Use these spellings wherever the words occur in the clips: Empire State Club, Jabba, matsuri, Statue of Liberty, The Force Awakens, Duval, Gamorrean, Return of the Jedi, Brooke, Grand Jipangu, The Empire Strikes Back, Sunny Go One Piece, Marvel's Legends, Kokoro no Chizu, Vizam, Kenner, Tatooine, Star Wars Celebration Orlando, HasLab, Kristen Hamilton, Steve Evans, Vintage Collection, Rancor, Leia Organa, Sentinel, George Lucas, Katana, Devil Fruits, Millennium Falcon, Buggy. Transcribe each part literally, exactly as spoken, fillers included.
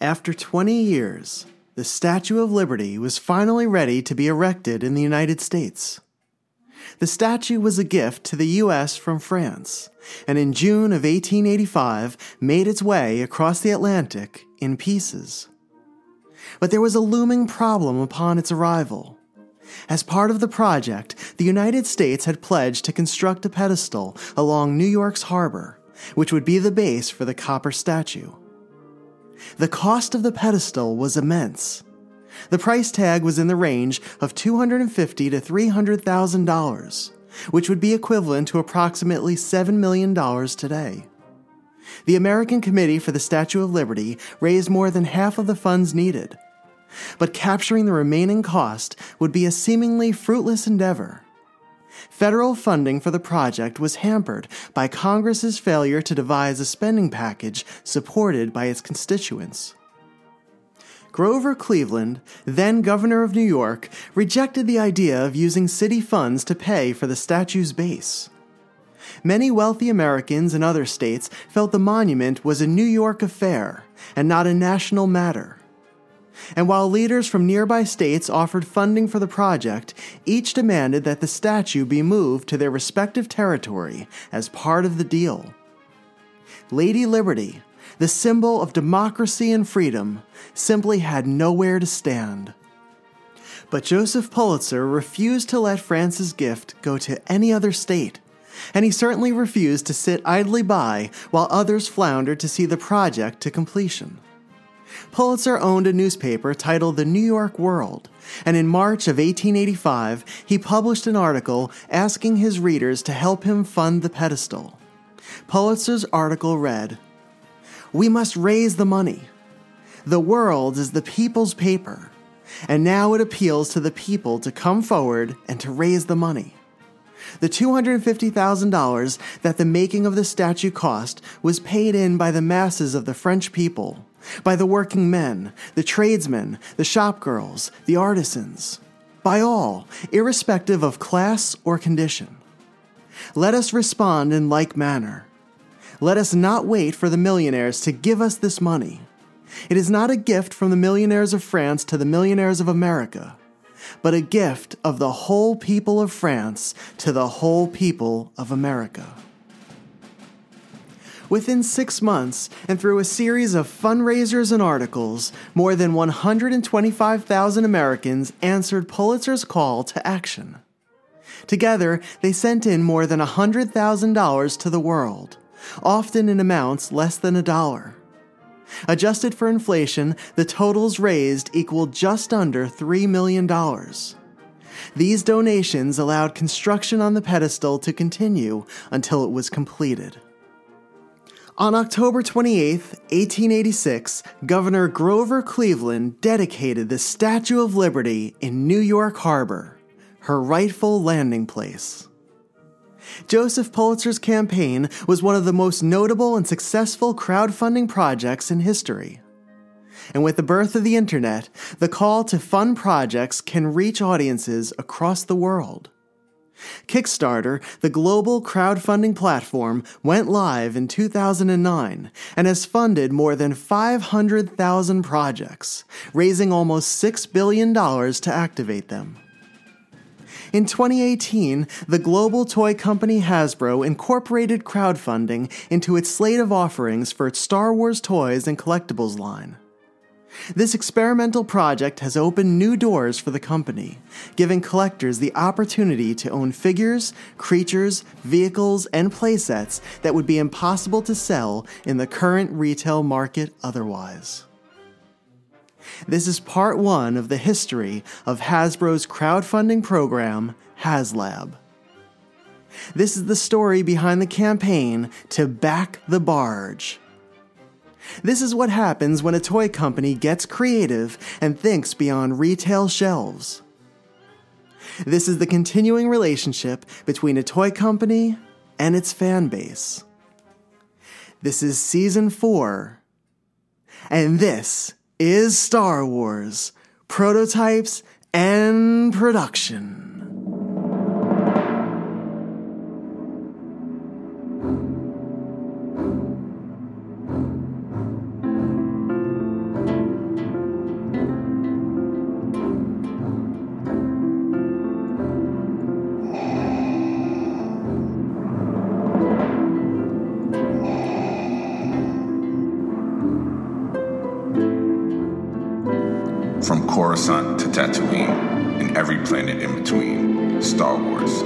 After twenty years, the Statue of Liberty was finally ready to be erected in the United States. The statue was a gift to the U S from France, and in June of eighteen eighty-five made its way across the Atlantic in pieces. But there was a looming problem upon its arrival. As part of the project, the United States had pledged to construct a pedestal along New York's harbor, which would be the base for the copper statue. The cost of the pedestal was immense. The price tag was in the range of two hundred fifty thousand to three hundred thousand dollars, which would be equivalent to approximately seven million dollars today. The American Committee for the Statue of Liberty raised more than half of the funds needed, but capturing the remaining cost would be a seemingly fruitless endeavor. Federal funding for the project was hampered by Congress's failure to devise a spending package supported by its constituents. Grover Cleveland, then governor of New York, rejected the idea of using city funds to pay for the statue's base. Many wealthy Americans in other states felt the monument was a New York affair and not a national matter. And while leaders from nearby states offered funding for the project, each demanded that the statue be moved to their respective territory as part of the deal. Lady Liberty, the symbol of democracy and freedom, simply had nowhere to stand. But Joseph Pulitzer refused to let France's gift go to any other state, and he certainly refused to sit idly by while others floundered to see the project to completion. Pulitzer owned a newspaper titled The New York World, and in March of eighteen eighty-five, he published an article asking his readers to help him fund the pedestal. Pulitzer's article read, "We must raise the money. The world is the people's paper, and now it appeals to the people to come forward and to raise the money." The two hundred fifty thousand dollars that the making of the statue cost was paid in by the masses of the French people, by the working men, the tradesmen, the shopgirls, the artisans, by all, irrespective of class or condition. Let us respond in like manner. Let us not wait for the millionaires to give us this money. It is not a gift from the millionaires of France to the millionaires of America, but a gift of the whole people of France to the whole people of America. Within six months, and through a series of fundraisers and articles, more than one hundred twenty-five thousand Americans answered Pulitzer's call to action. Together, they sent in more than one hundred thousand dollars to the world, often in amounts less than a dollar. Adjusted for inflation, the totals raised equaled just under three million dollars. These donations allowed construction on the pedestal to continue until it was completed. On October twenty-eighth, eighteen eighty-six, Governor Grover Cleveland dedicated the Statue of Liberty in New York Harbor, her rightful landing place. Joseph Pulitzer's campaign was one of the most notable and successful crowdfunding projects in history. And with the birth of the internet, the call to fund projects can reach audiences across the world. Kickstarter, the global crowdfunding platform, went live in two thousand nine and has funded more than five hundred thousand projects, raising almost six billion dollars to activate them. In twenty eighteen, the global toy company Hasbro incorporated crowdfunding into its slate of offerings for its Star Wars toys and collectibles line. This experimental project has opened new doors for the company, giving collectors the opportunity to own figures, creatures, vehicles, and playsets that would be impossible to sell in the current retail market otherwise. This is part one of the history of Hasbro's crowdfunding program, HasLab. This is the story behind the campaign to back the barge. This is what happens when a toy company gets creative and thinks beyond retail shelves. This is the continuing relationship between a toy company and its fan base. This is Season four, and this is Star Wars, Prototypes and Production. Coruscant to Tatooine, and every planet in between, Star Wars,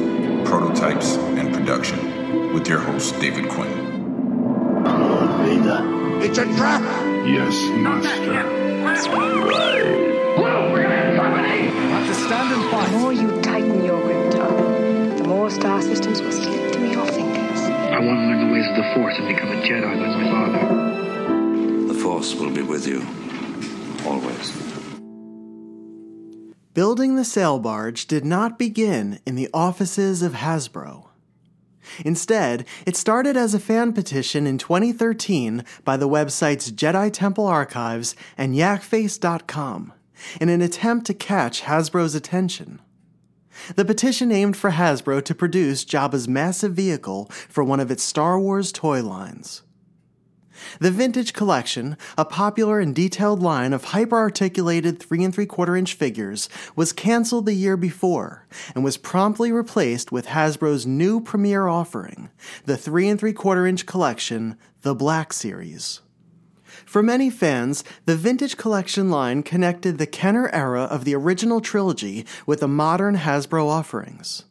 prototypes, and production, with your host, David Quinn. Lord Vader. It's a trap! Yes, Master. Well, we're in company! Have to stand and fight. The more you tighten your grip, darling, the more star systems will slip through your fingers. I want to learn the ways of the Force and become a Jedi like my father. The Force will be with you. Always. Building the sail barge did not begin in the offices of Hasbro. Instead, it started as a fan petition in twenty thirteen by the websites Jedi Temple Archives and Yak Face dot com in an attempt to catch Hasbro's attention. The petition aimed for Hasbro to produce Jabba's massive vehicle for one of its Star Wars toy lines. The Vintage Collection, a popular and detailed line of hyper-articulated three and three quarter inch figures, was canceled the year before and was promptly replaced with Hasbro's new premier offering, the three and three quarter inch collection, The Black Series. For many fans, the Vintage Collection line connected the Kenner era of the original trilogy with the modern Hasbro offerings.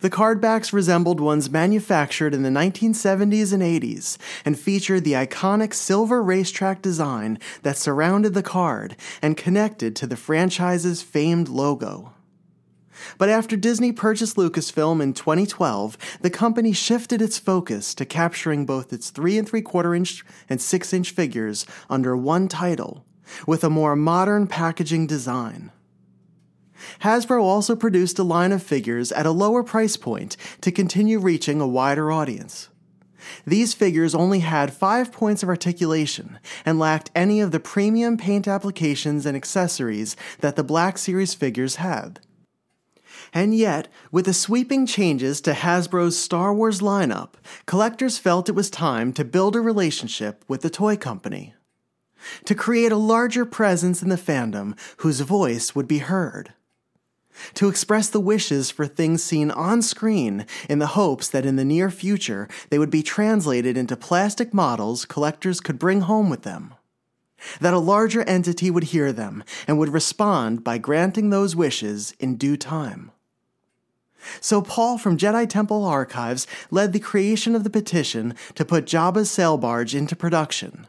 The cardbacks resembled ones manufactured in the nineteen seventies and eighties and featured the iconic silver racetrack design that surrounded the card and connected to the franchise's famed logo. But after Disney purchased Lucasfilm in twenty twelve, the company shifted its focus to capturing both its three and three quarter inch and six inch figures under one title, with a more modern packaging design. Hasbro also produced a line of figures at a lower price point to continue reaching a wider audience. These figures only had five points of articulation and lacked any of the premium paint applications and accessories that the Black Series figures had. And yet, with the sweeping changes to Hasbro's Star Wars lineup, collectors felt it was time to build a relationship with the toy company, to create a larger presence in the fandom whose voice would be heard, to express the wishes for things seen on screen in the hopes that in the near future they would be translated into plastic models collectors could bring home with them, that a larger entity would hear them and would respond by granting those wishes in due time. So Paul from Jedi Temple Archives led the creation of the petition to put Jabba's sail barge into production,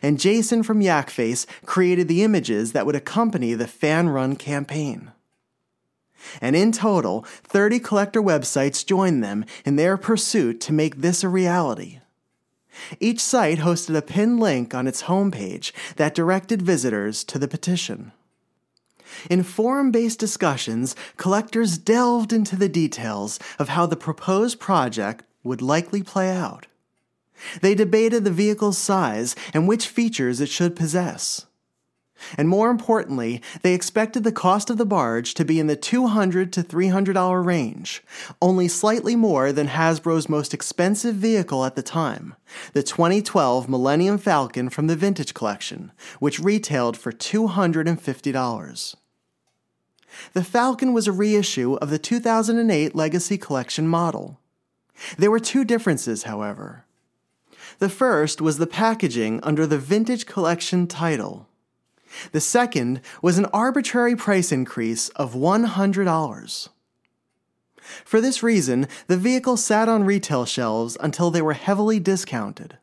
and Jason from Yak Face created the images that would accompany the fan-run campaign. And in total, thirty collector websites joined them in their pursuit to make this a reality. Each site hosted a pinned link on its homepage that directed visitors to the petition. In forum-based discussions, collectors delved into the details of how the proposed project would likely play out. They debated the vehicle's size and which features it should possess. And more importantly, they expected the cost of the barge to be in the two hundred dollars to three hundred dollars range, only slightly more than Hasbro's most expensive vehicle at the time, the twenty twelve Millennium Falcon from the Vintage Collection, which retailed for two hundred fifty dollars. The Falcon was a reissue of the two thousand eight Legacy Collection model. There were two differences, however. The first was the packaging under the Vintage Collection title. The second was an arbitrary price increase of one hundred dollars. For this reason, the vehicle sat on retail shelves until they were heavily discounted.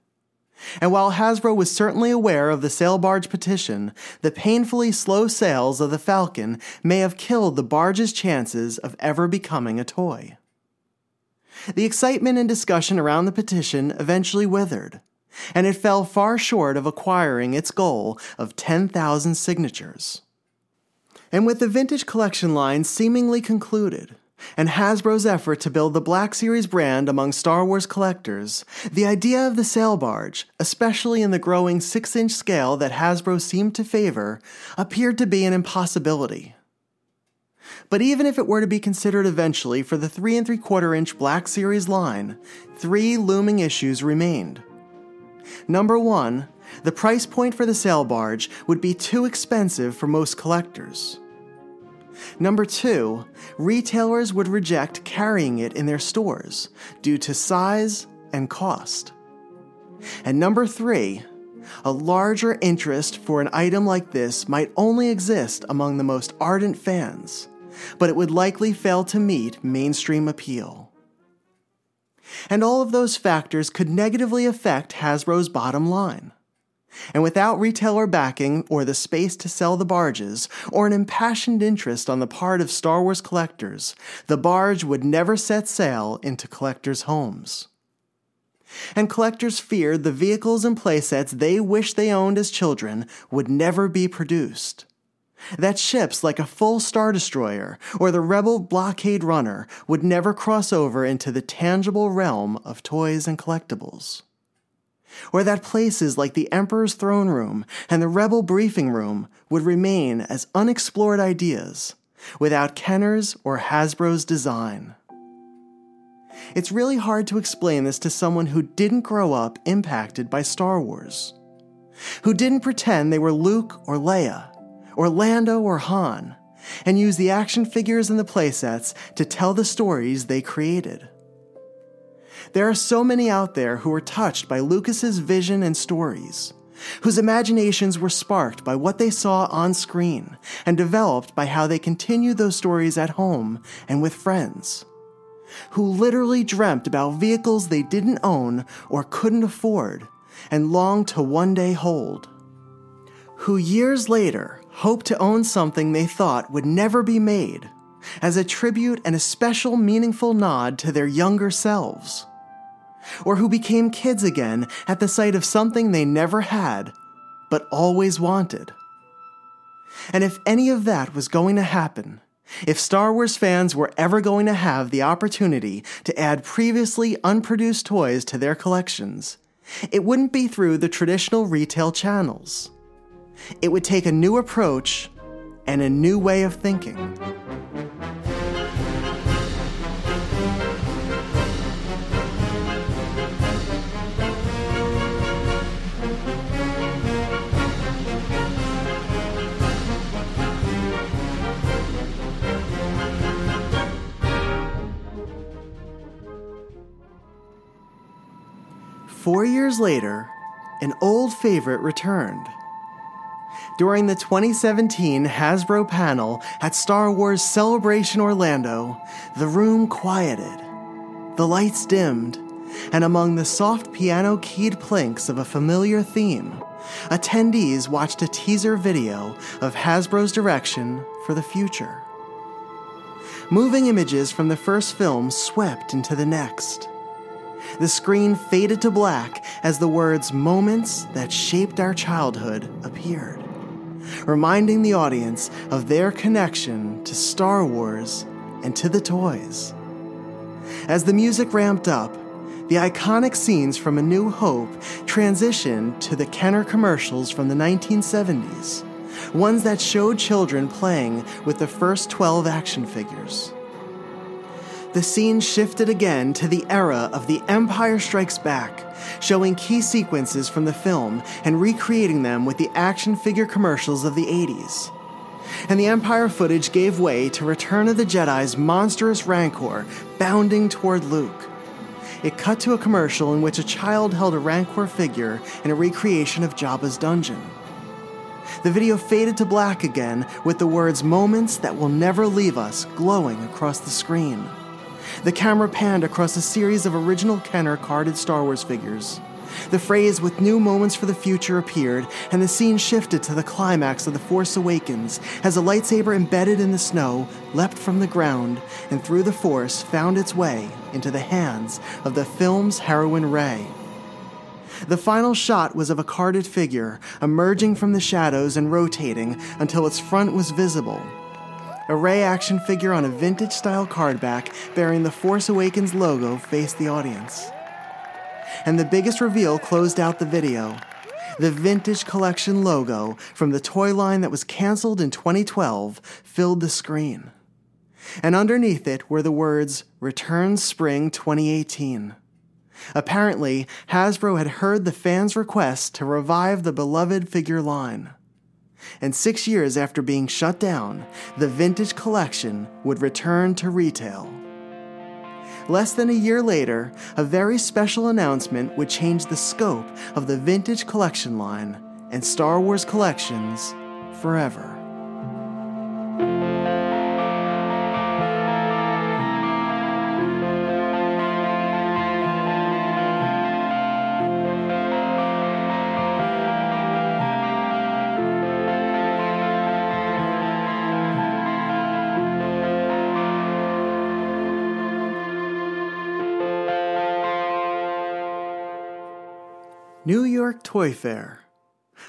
And while Hasbro was certainly aware of the sail barge petition, the painfully slow sales of the Falcon may have killed the barge's chances of ever becoming a toy. The excitement and discussion around the petition eventually withered, and it fell far short of acquiring its goal of ten thousand signatures. And with the Vintage Collection line seemingly concluded, and Hasbro's effort to build the Black Series brand among Star Wars collectors, the idea of the sail barge, especially in the growing six inch scale that Hasbro seemed to favor, appeared to be an impossibility. But even if it were to be considered eventually for the three and three quarter inch Black Series line, three looming issues remained. Number one, the price point for the sail barge would be too expensive for most collectors. Number two, retailers would reject carrying it in their stores due to size and cost. And number three, a larger interest for an item like this might only exist among the most ardent fans, but it would likely fail to meet mainstream appeal. And all of those factors could negatively affect Hasbro's bottom line. And without retailer backing or the space to sell the barges or an impassioned interest on the part of Star Wars collectors, the barge would never set sail into collectors' homes. And collectors feared the vehicles and playsets they wished they owned as children would never be produced. That ships like a full Star Destroyer or the Rebel Blockade Runner would never cross over into the tangible realm of toys and collectibles. Or that places like the Emperor's Throne Room and the Rebel Briefing Room would remain as unexplored ideas, without Kenner's or Hasbro's design. It's really hard to explain this to someone who didn't grow up impacted by Star Wars, who didn't pretend they were Luke or Leia, or Lando or Han, and use the action figures and the playsets to tell the stories they created. There are so many out there who were touched by Lucas's vision and stories, whose imaginations were sparked by what they saw on screen and developed by how they continued those stories at home and with friends, who literally dreamt about vehicles they didn't own or couldn't afford and longed to one day hold, who years later hoped to own something they thought would never be made as a tribute and a special meaningful nod to their younger selves, or who became kids again at the sight of something they never had, but always wanted. And if any of that was going to happen, if Star Wars fans were ever going to have the opportunity to add previously unproduced toys to their collections, it wouldn't be through the traditional retail channels. It would take a new approach and a new way of thinking. Four years later, an old favorite returned. During the twenty seventeen Hasbro panel at Star Wars Celebration Orlando, the room quieted, the lights dimmed, and among the soft piano-keyed plinks of a familiar theme, attendees watched a teaser video of Hasbro's direction for the future. Moving images from the first film swept into the next. The screen faded to black as the words "moments that shaped our childhood" appeared, reminding the audience of their connection to Star Wars and to the toys. As the music ramped up, the iconic scenes from A New Hope transitioned to the Kenner commercials from the nineteen seventies, ones that showed children playing with the first twelve action figures. The scene shifted again to the era of The Empire Strikes Back, showing key sequences from the film and recreating them with the action figure commercials of the eighties. And the Empire footage gave way to Return of the Jedi's monstrous Rancor bounding toward Luke. It cut to a commercial in which a child held a Rancor figure in a recreation of Jabba's dungeon. The video faded to black again with the words "moments that will never leave us" glowing across the screen. The camera panned across a series of original Kenner carded Star Wars figures. The phrase "with new moments for the future" appeared, and the scene shifted to the climax of The Force Awakens as a lightsaber embedded in the snow leapt from the ground and through the Force found its way into the hands of the film's heroine Rey. The final shot was of a carded figure emerging from the shadows and rotating until its front was visible. A Rey action figure on a vintage-style cardback bearing the Force Awakens logo faced the audience. And the biggest reveal closed out the video, the Vintage Collection logo from the toy line that was canceled in twenty twelve filled the screen. And underneath it were the words "Return Spring twenty eighteen. Apparently, Hasbro had heard the fans' request to revive the beloved figure line. And six years after being shut down, the Vintage Collection would return to retail. Less than a year later, a very special announcement would change the scope of the Vintage Collection line and Star Wars collections forever. New York Toy Fair.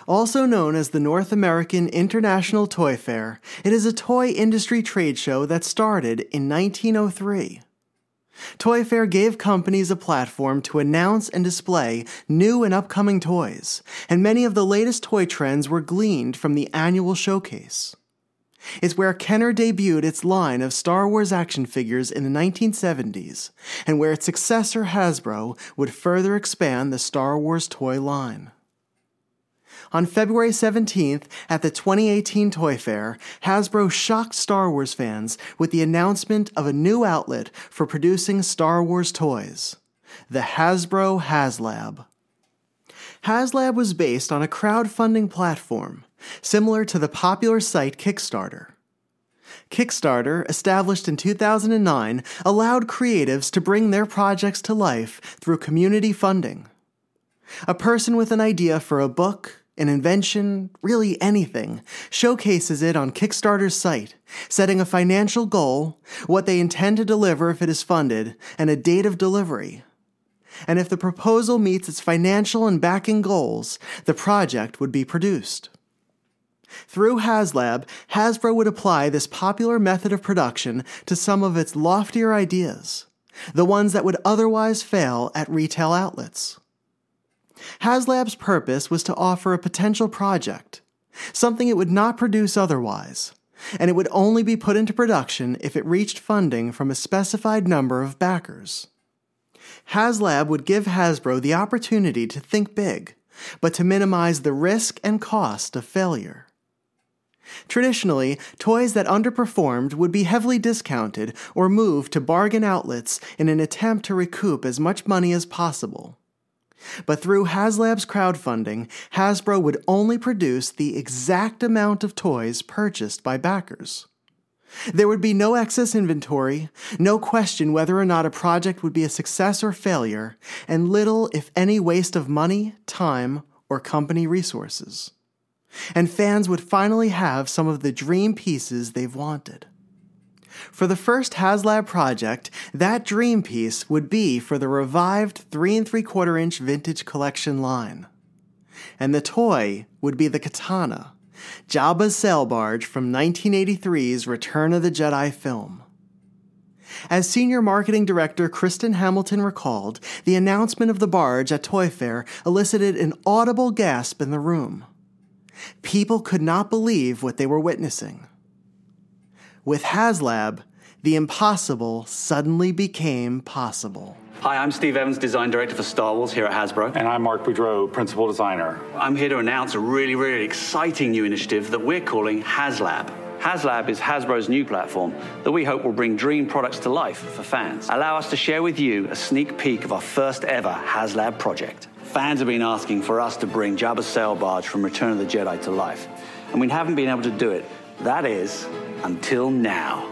Also known as the North American International Toy Fair, it is a toy industry trade show that started in nineteen oh three. Toy Fair gave companies a platform to announce and display new and upcoming toys, and many of the latest toy trends were gleaned from the annual showcase. It's where Kenner debuted its line of Star Wars action figures in the nineteen seventies, and where its successor Hasbro would further expand the Star Wars toy line. On February seventeenth, at the twenty eighteen Toy Fair, Hasbro shocked Star Wars fans with the announcement of a new outlet for producing Star Wars toys, the Hasbro HasLab. HasLab was based on a crowdfunding platform, similar to the popular site Kickstarter. Kickstarter, established in two thousand nine, allowed creatives to bring their projects to life through community funding. A person with an idea for a book, an invention, really anything, showcases it on Kickstarter's site, setting a financial goal, what they intend to deliver if it is funded, and a date of delivery. And if the proposal meets its financial and backing goals, the project would be produced. Through HasLab, Hasbro would apply this popular method of production to some of its loftier ideas, the ones that would otherwise fail at retail outlets. HasLab's purpose was to offer a potential project, something it would not produce otherwise, and it would only be put into production if it reached funding from a specified number of backers. HasLab would give Hasbro the opportunity to think big, but to minimize the risk and cost of failure. Traditionally, toys that underperformed would be heavily discounted or moved to bargain outlets in an attempt to recoup as much money as possible. But through HasLab's crowdfunding, Hasbro would only produce the exact amount of toys purchased by backers. There would be no excess inventory, no question whether or not a project would be a success or failure, and little, if any, waste of money, time, or company resources. And fans would finally have some of the dream pieces they've wanted. For the first HasLab project, that dream piece would be for the revived three and three quarter inch Vintage Collection line. And the toy would be the Khetanna, Jabba's Sail Barge from nineteen eighty-three's Return of the Jedi film. As senior marketing director Kristen Hamilton recalled, the announcement of the barge at Toy Fair elicited an audible gasp in the room. People could not believe what they were witnessing. With HasLab, the impossible suddenly became possible. Hi, I'm Steve Evans, Design Director for Star Wars here at Hasbro. And I'm Mark Boudreaux, Principal Designer. I'm here to announce a really, really exciting new initiative that we're calling HasLab. HasLab is Hasbro's new platform that we hope will bring dream products to life for fans. Allow us to share with you a sneak peek of our first ever HasLab project. Fans have been asking for us to bring Jabba's Sail Barge from Return of the Jedi to life, and we haven't been able to do it. That is, until now.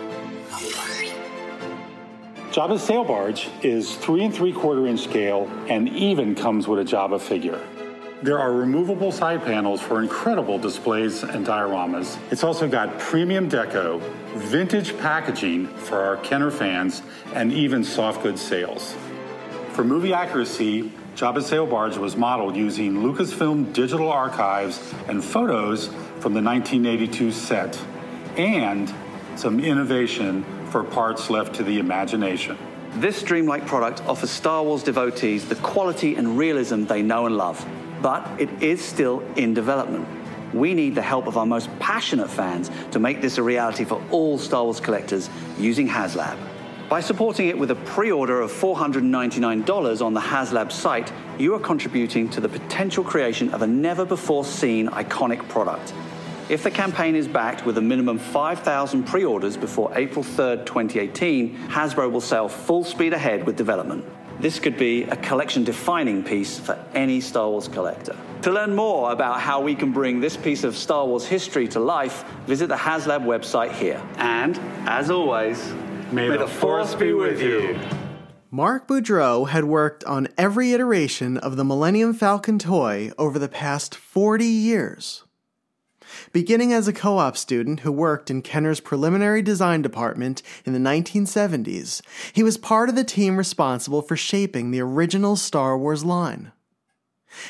Jabba's Sail Barge is three and three quarter inch scale and even comes with a Jabba figure. There are removable side panels for incredible displays and dioramas. It's also got premium deco, vintage packaging for our Kenner fans, and even soft goods sales. For movie accuracy, Jabba's Sail Barge was modeled using Lucasfilm digital archives and photos from the nineteen eighty-two set, and some innovation for parts left to the imagination. This dreamlike product offers Star Wars devotees the quality and realism they know and love, but it is still in development. We need the help of our most passionate fans to make this a reality for all Star Wars collectors using HasLab. By supporting it with a pre-order of four hundred ninety-nine dollars on the HasLab site, you are contributing to the potential creation of a never-before-seen iconic product. If the campaign is backed with a minimum five thousand pre-orders before April third, twenty eighteen, Hasbro will sail full speed ahead with development. This could be a collection-defining piece for any Star Wars collector. To learn more about how we can bring this piece of Star Wars history to life, visit the HasLab website here. And, as always, may, may the Force be with you. Mark Boudreaux had worked on every iteration of the Millennium Falcon toy over the past forty years. Beginning as a co-op student who worked in Kenner's preliminary design department in the nineteen seventies, he was part of the team responsible for shaping the original Star Wars line.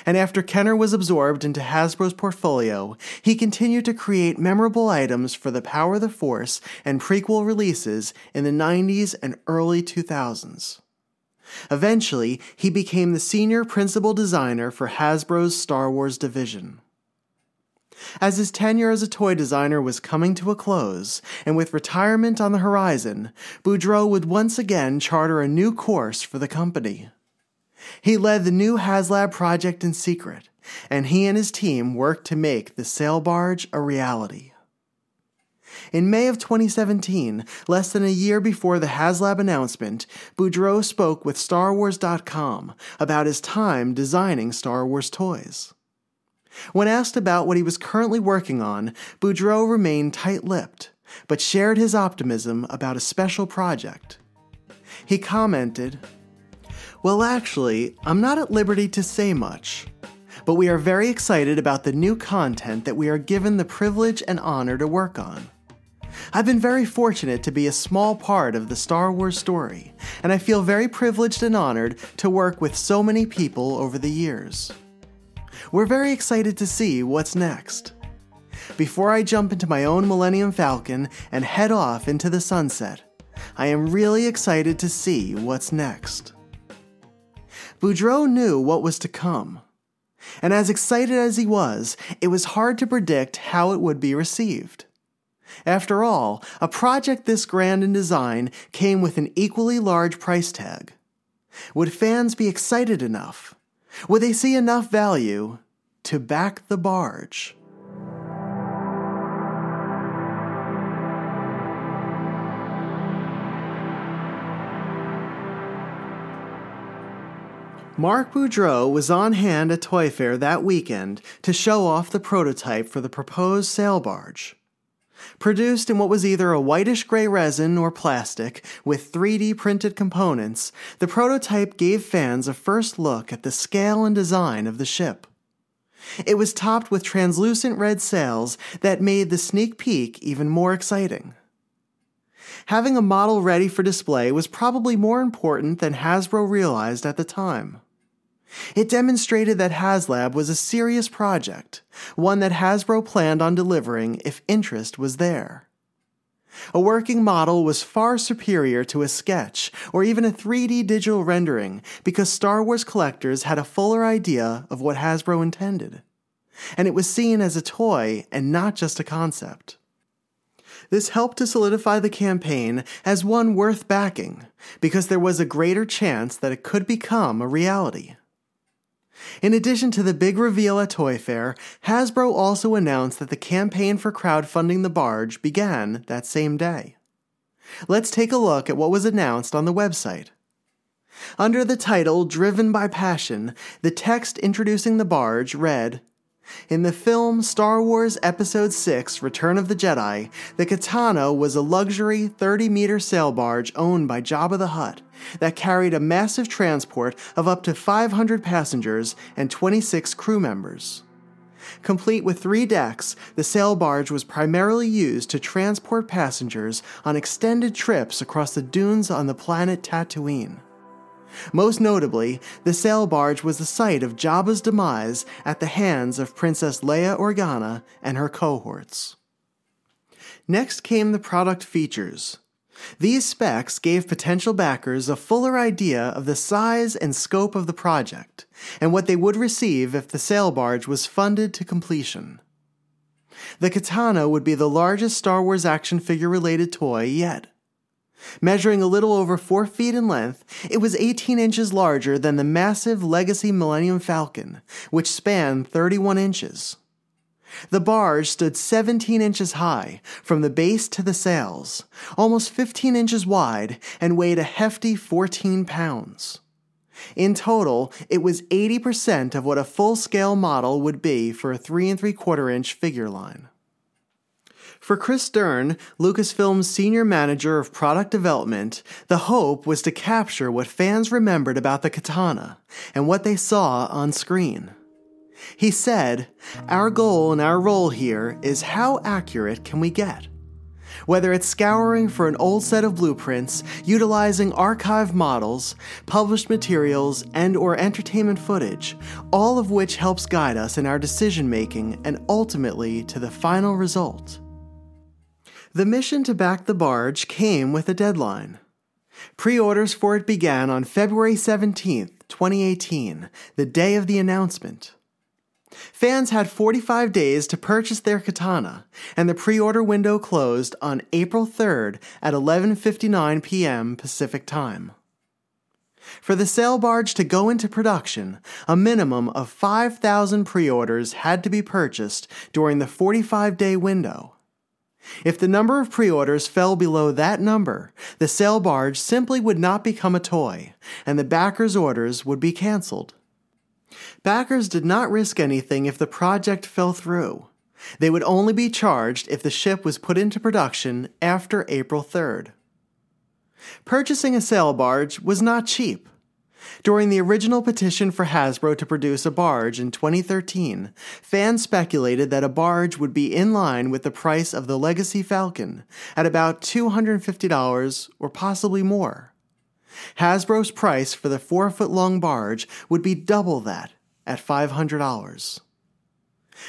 And after Kenner was absorbed into Hasbro's portfolio, he continued to create memorable items for the Power of the Force and prequel releases in the nineties and early two thousands. Eventually, he became the senior principal designer for Hasbro's Star Wars division. As his tenure as a toy designer was coming to a close, and with retirement on the horizon, Boudreaux would once again charter a new course for the company. He led the new HasLab project in secret, and he and his team worked to make the sail barge a reality. In May of twenty seventeen, less than a year before the HasLab announcement, Boudreaux spoke with Star Wars dot com about his time designing Star Wars toys. When asked about what he was currently working on, Boudreaux remained tight-lipped, but shared his optimism about a special project. He commented, "Well, actually, I'm not at liberty to say much, but we are very excited about the new content that we are given the privilege and honor to work on. I've been very fortunate to be a small part of the Star Wars story, and I feel very privileged and honored to work with so many people over the years. We're very excited to see what's next. Before I jump into my own Millennium Falcon and head off into the sunset, I am really excited to see what's next." Boudreaux knew what was to come, and as excited as he was, it was hard to predict how it would be received. After all, a project this grand in design came with an equally large price tag. Would fans be excited enough? Would they see enough value to back the barge? Mark Boudreaux was on hand at Toy Fair that weekend to show off the prototype for the proposed sail barge. Produced in what was either a whitish-gray resin or plastic with three D printed components, the prototype gave fans a first look at the scale and design of the ship. It was topped with translucent red sails that made the sneak peek even more exciting. Having a model ready for display was probably more important than Hasbro realized at the time. It demonstrated that HasLab was a serious project, one that Hasbro planned on delivering if interest was there. A working model was far superior to a sketch or even a three D digital rendering because Star Wars collectors had a fuller idea of what Hasbro intended, and it was seen as a toy and not just a concept. This helped to solidify the campaign as one worth backing because there was a greater chance that it could become a reality. In addition to the big reveal at Toy Fair, Hasbro also announced that the campaign for crowdfunding the barge began that same day. Let's take a look at what was announced on the website. Under the title, Driven by Passion, the text introducing the barge read, "In the film Star Wars Episode six, Return of the Jedi, the Khetanna was a luxury thirty-meter sail barge owned by Jabba the Hutt that carried a massive transport of up to five hundred passengers and twenty-six crew members. Complete with three decks, the sail barge was primarily used to transport passengers on extended trips across the dunes on the planet Tatooine. Most notably, the sail barge was the site of Jabba's demise at the hands of Princess Leia Organa and her cohorts." Next came the product features. These specs gave potential backers a fuller idea of the size and scope of the project, and what they would receive if the sail barge was funded to completion. The Katana would be the largest Star Wars action figure-related toy yet. Measuring a little over four feet in length, it was eighteen inches larger than the massive Legacy Millennium Falcon, which spanned thirty-one inches. The barge stood seventeen inches high from the base to the sails, almost fifteen inches wide, and weighed a hefty fourteen pounds. In total, it was eighty percent of what a full-scale model would be for a three and three quarter inch figure line. For Chris Dern, Lucasfilm's senior manager of product development, the hope was to capture what fans remembered about the Katana and what they saw on screen. He said, "Our goal and our role here is how accurate can we get? Whether it's scouring for an old set of blueprints, utilizing archive models, published materials, and or entertainment footage, all of which helps guide us in our decision-making and ultimately to the final result." The mission to back the barge came with a deadline. Pre-orders for it began on February seventeenth, twenty eighteen, the day of the announcement. Fans had forty-five days to purchase their Khetanna, and the pre-order window closed on April third at eleven fifty-nine p.m. Pacific Time. For the sail barge to go into production, a minimum of five thousand pre-orders had to be purchased during the forty-five day window. If the number of pre-orders fell below that number, the sail barge simply would not become a toy, and the backers' orders would be canceled. Backers did not risk anything if the project fell through. They would only be charged if the ship was put into production after April third. Purchasing a sail barge was not cheap. During the original petition for Hasbro to produce a barge in twenty thirteen, fans speculated that a barge would be in line with the price of the Legacy Falcon, at about two hundred fifty dollars or possibly more. Hasbro's price for the four-foot-long barge would be double that, at five hundred dollars.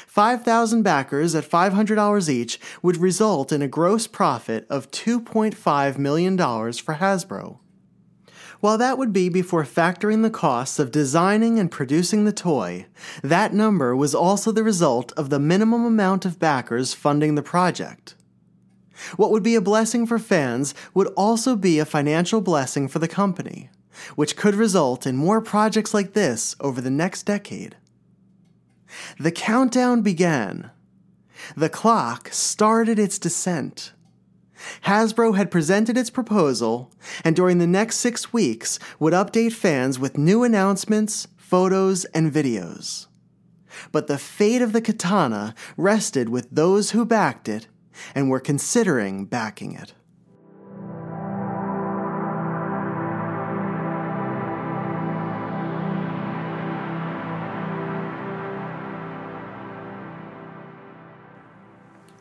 five thousand backers at five hundred dollars each would result in a gross profit of two point five million dollars for Hasbro. While that would be before factoring the costs of designing and producing the toy, that number was also the result of the minimum amount of backers funding the project. What would be a blessing for fans would also be a financial blessing for the company, which could result in more projects like this over the next decade. The countdown began. The clock started its descent. Hasbro had presented its proposal, and during the next six weeks would update fans with new announcements, photos, and videos. But the fate of the Khetanna rested with those who backed it and were considering backing it.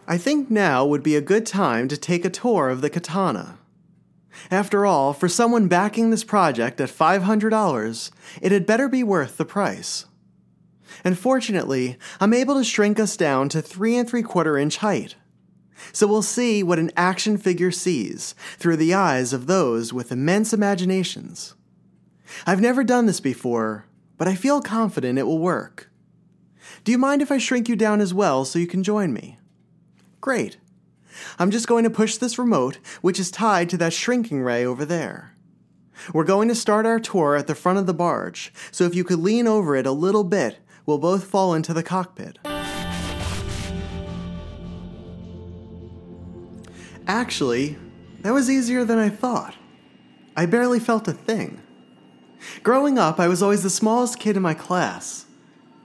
I think now would be a good time to take a tour of the Khetanna. After all, for someone backing this project at five hundred dollars, it had better be worth the price. And fortunately, I'm able to shrink us down to three and three quarter inch height. So we'll see what an action figure sees through the eyes of those with immense imaginations. I've never done this before, but I feel confident it will work. Do you mind if I shrink you down as well so you can join me? Great. I'm just going to push this remote, which is tied to that shrinking ray over there. We're going to start our tour at the front of the barge, so if you could lean over it a little bit, we'll both fall into the cockpit. Actually, that was easier than I thought. I barely felt a thing. Growing up, I was always the smallest kid in my class,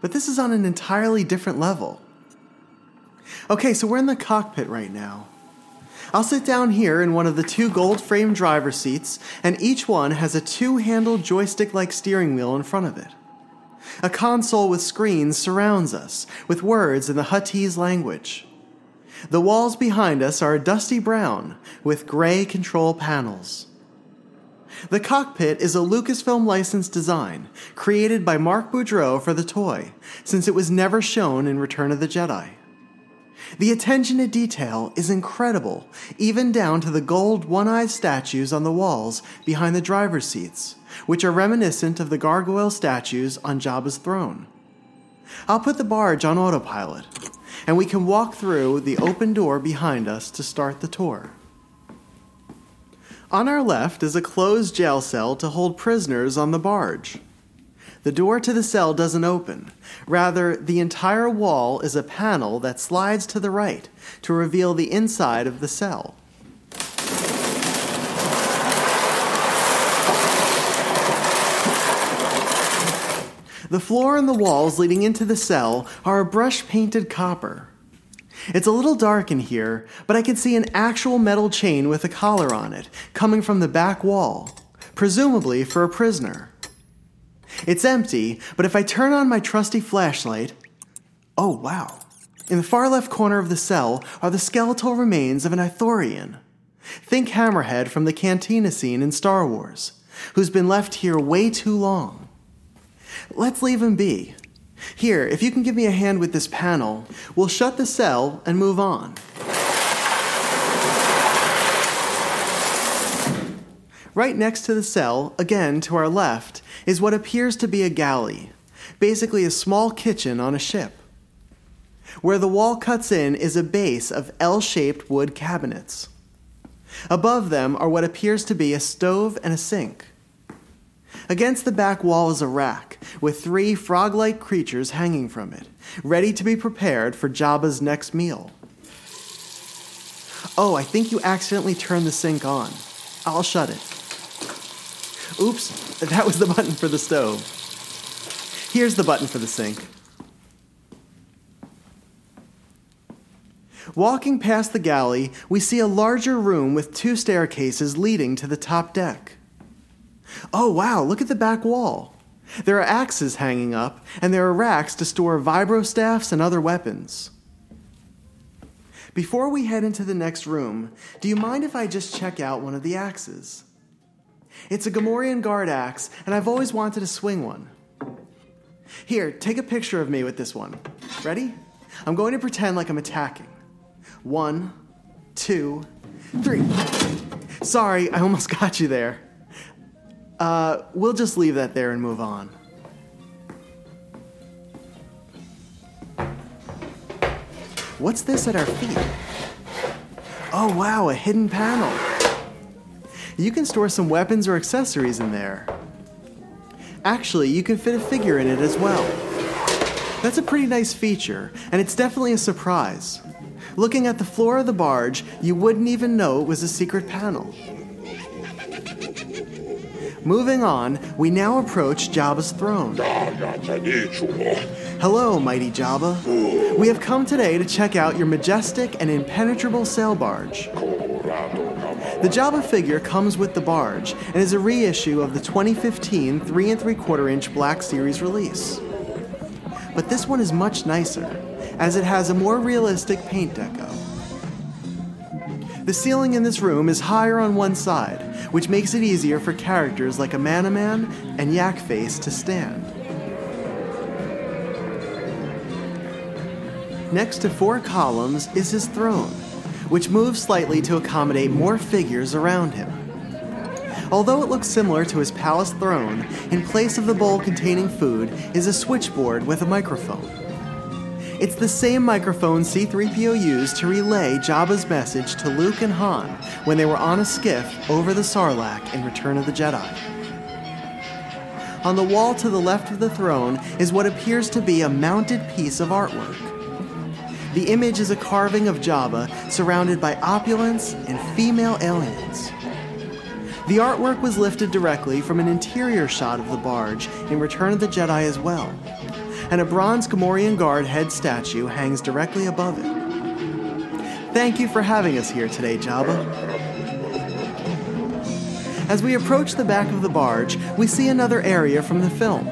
but this is on an entirely different level. Okay, so we're in the cockpit right now. I'll sit down here in one of the two gold-framed driver's seats, and each one has a two-handle joystick-like steering wheel in front of it. A console with screens surrounds us, with words in the Huttese language. The walls behind us are a dusty brown, with gray control panels. The cockpit is a Lucasfilm-licensed design, created by Mark Boudreaux for the toy, since it was never shown in Return of the Jedi. The attention to detail is incredible, even down to the gold one-eyed statues on the walls behind the driver's seats, which are reminiscent of the gargoyle statues on Jabba's throne. I'll put the barge on autopilot, and we can walk through the open door behind us to start the tour. On our left is a closed jail cell to hold prisoners on the barge. The door to the cell doesn't open. Rather, the entire wall is a panel that slides to the right to reveal the inside of the cell. The floor and the walls leading into the cell are a brush-painted copper. It's a little dark in here, but I can see an actual metal chain with a collar on it, coming from the back wall, presumably for a prisoner. It's empty, but if I turn on my trusty flashlight... Oh, wow. In the far left corner of the cell are the skeletal remains of an Ithorian. Think Hammerhead from the cantina scene in Star Wars, who's been left here way too long. Let's leave him be. Here, if you can give me a hand with this panel, we'll shut the cell and move on. Right next to the cell, again to our left, is what appears to be a galley, basically a small kitchen on a ship. Where the wall cuts in is a base of L-shaped wood cabinets. Above them are what appears to be a stove and a sink. Against the back wall is a rack, with three frog-like creatures hanging from it, ready to be prepared for Jabba's next meal. Oh, I think you accidentally turned the sink on. I'll shut it. Oops, that was the button for the stove. Here's the button for the sink. Walking past the galley, we see a larger room with two staircases leading to the top deck. Oh, wow, look at the back wall. There are axes hanging up, and there are racks to store vibro staffs and other weapons. Before we head into the next room, do you mind if I just check out one of the axes? It's a Gamorrean guard axe, and I've always wanted to swing one. Here, take a picture of me with this one. Ready? I'm going to pretend like I'm attacking. One, two, three. Sorry, I almost got you there. Uh, we'll just leave that there and move on. What's this at our feet? Oh wow, a hidden panel. You can store some weapons or accessories in there. Actually, you can fit a figure in it as well. That's a pretty nice feature, and it's definitely a surprise. Looking at the floor of the barge, you wouldn't even know it was a secret panel. Moving on, we now approach Jabba's throne. Hello, mighty Jabba. We have come today to check out your majestic and impenetrable sail barge. The Jabba figure comes with the barge and is a reissue of the twenty fifteen three and three quarter inch Black Series release. But this one is much nicer, as it has a more realistic paint deco. The ceiling in this room is higher on one side, which makes it easier for characters like Amanaman and Yak Face to stand. Next to four columns is his throne, which moves slightly to accommodate more figures around him. Although it looks similar to his palace throne, in place of the bowl containing food is a switchboard with a microphone. It's the same microphone C three P O used to relay Jabba's message to Luke and Han when they were on a skiff over the Sarlacc in Return of the Jedi. On the wall to the left of the throne is what appears to be a mounted piece of artwork. The image is a carving of Jabba surrounded by opulence and female aliens. The artwork was lifted directly from an interior shot of the barge in Return of the Jedi as well, and a bronze Gamorrean guard head statue hangs directly above it. Thank you for having us here today, Jabba. As we approach the back of the barge, we see another area from the film.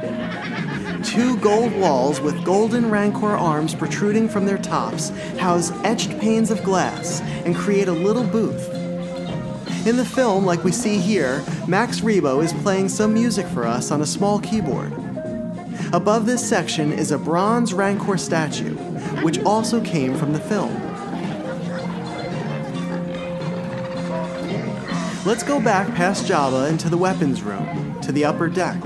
Two gold walls with golden Rancor arms protruding from their tops house etched panes of glass and create a little booth. In the film, like we see here, Max Rebo is playing some music for us on a small keyboard. Above this section is a bronze Rancor statue, which also came from the film. Let's go back past Jabba into the weapons room, to the upper deck.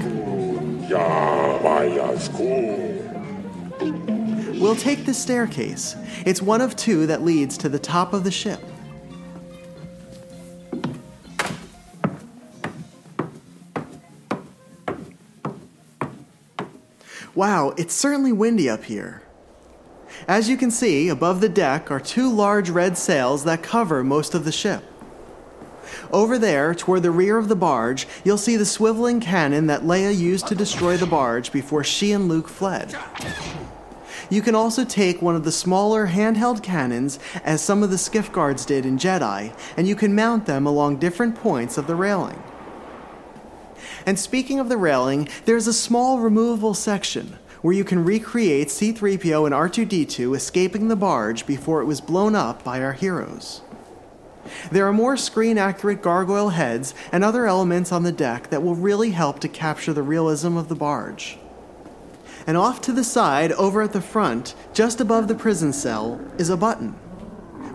We'll take the staircase. It's one of two that leads to the top of the ship. Wow, it's certainly windy up here. As you can see, above the deck are two large red sails that cover most of the ship. Over there, toward the rear of the barge, you'll see the swiveling cannon that Leia used to destroy the barge before she and Luke fled. You can also take one of the smaller handheld cannons, as some of the skiff guards did in Jedi, and you can mount them along different points of the railing. And speaking of the railing, there's a small removable section where you can recreate C three P O and R two D two escaping the barge before it was blown up by our heroes. There are more screen-accurate gargoyle heads and other elements on the deck that will really help to capture the realism of the barge. And off to the side, over at the front, just above the prison cell, is a button.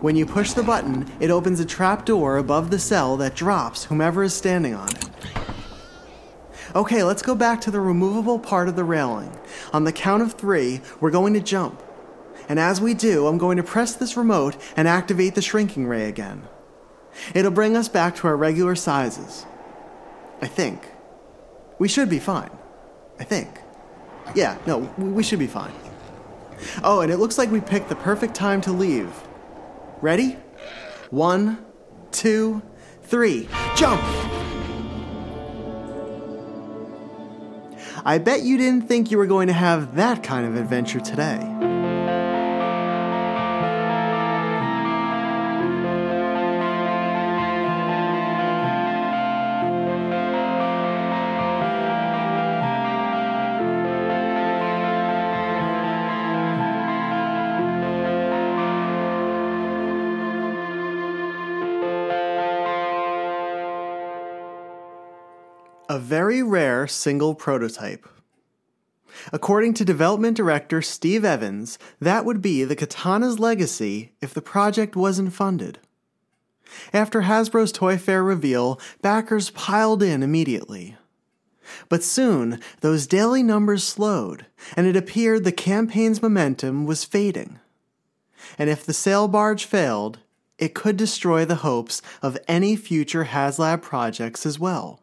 When you push the button, it opens a trapdoor above the cell that drops whomever is standing on it. Okay, let's go back to the removable part of the railing. On the count of three, we're going to jump. And as we do, I'm going to press this remote and activate the shrinking ray again. It'll bring us back to our regular sizes. I think. We should be fine. I think. Yeah, no, we should be fine. Oh, and it looks like we picked the perfect time to leave. Ready? One, two, three, jump! I bet you didn't think you were going to have that kind of adventure today. A very rare single prototype. According to development director Steve Evans, that would be the Katana's legacy if the project wasn't funded. After Hasbro's Toy Fair reveal, backers piled in immediately. But soon, those daily numbers slowed, and it appeared the campaign's momentum was fading. And if the sail barge failed, it could destroy the hopes of any future HasLab projects as well.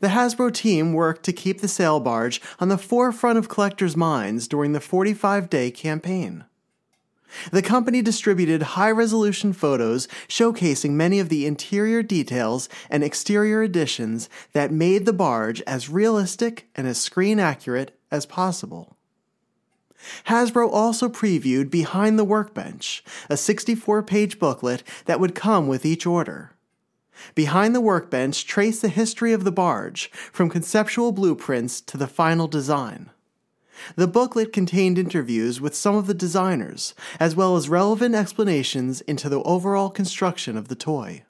The Hasbro team worked to keep the sail barge on the forefront of collectors' minds during the forty-five day campaign. The company distributed high-resolution photos showcasing many of the interior details and exterior additions that made the barge as realistic and as screen-accurate as possible. Hasbro also previewed Behind the Workbench, a sixty-four page booklet that would come with each order. Behind the Workbench traced the history of the barge, from conceptual blueprints to the final design. The booklet contained interviews with some of the designers, as well as relevant explanations into the overall construction of the toy.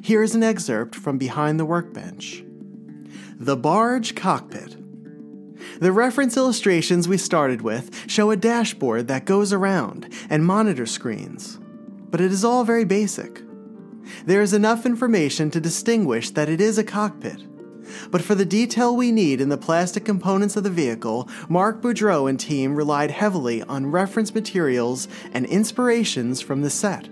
Here is an excerpt from Behind the Workbench. The Barge Cockpit. The reference illustrations we started with show a dashboard that goes around and monitor screens, but it is all very basic. There is enough information to distinguish that it is a cockpit. But for the detail we need in the plastic components of the vehicle, Mark Boudreaux and team relied heavily on reference materials and inspirations from the set.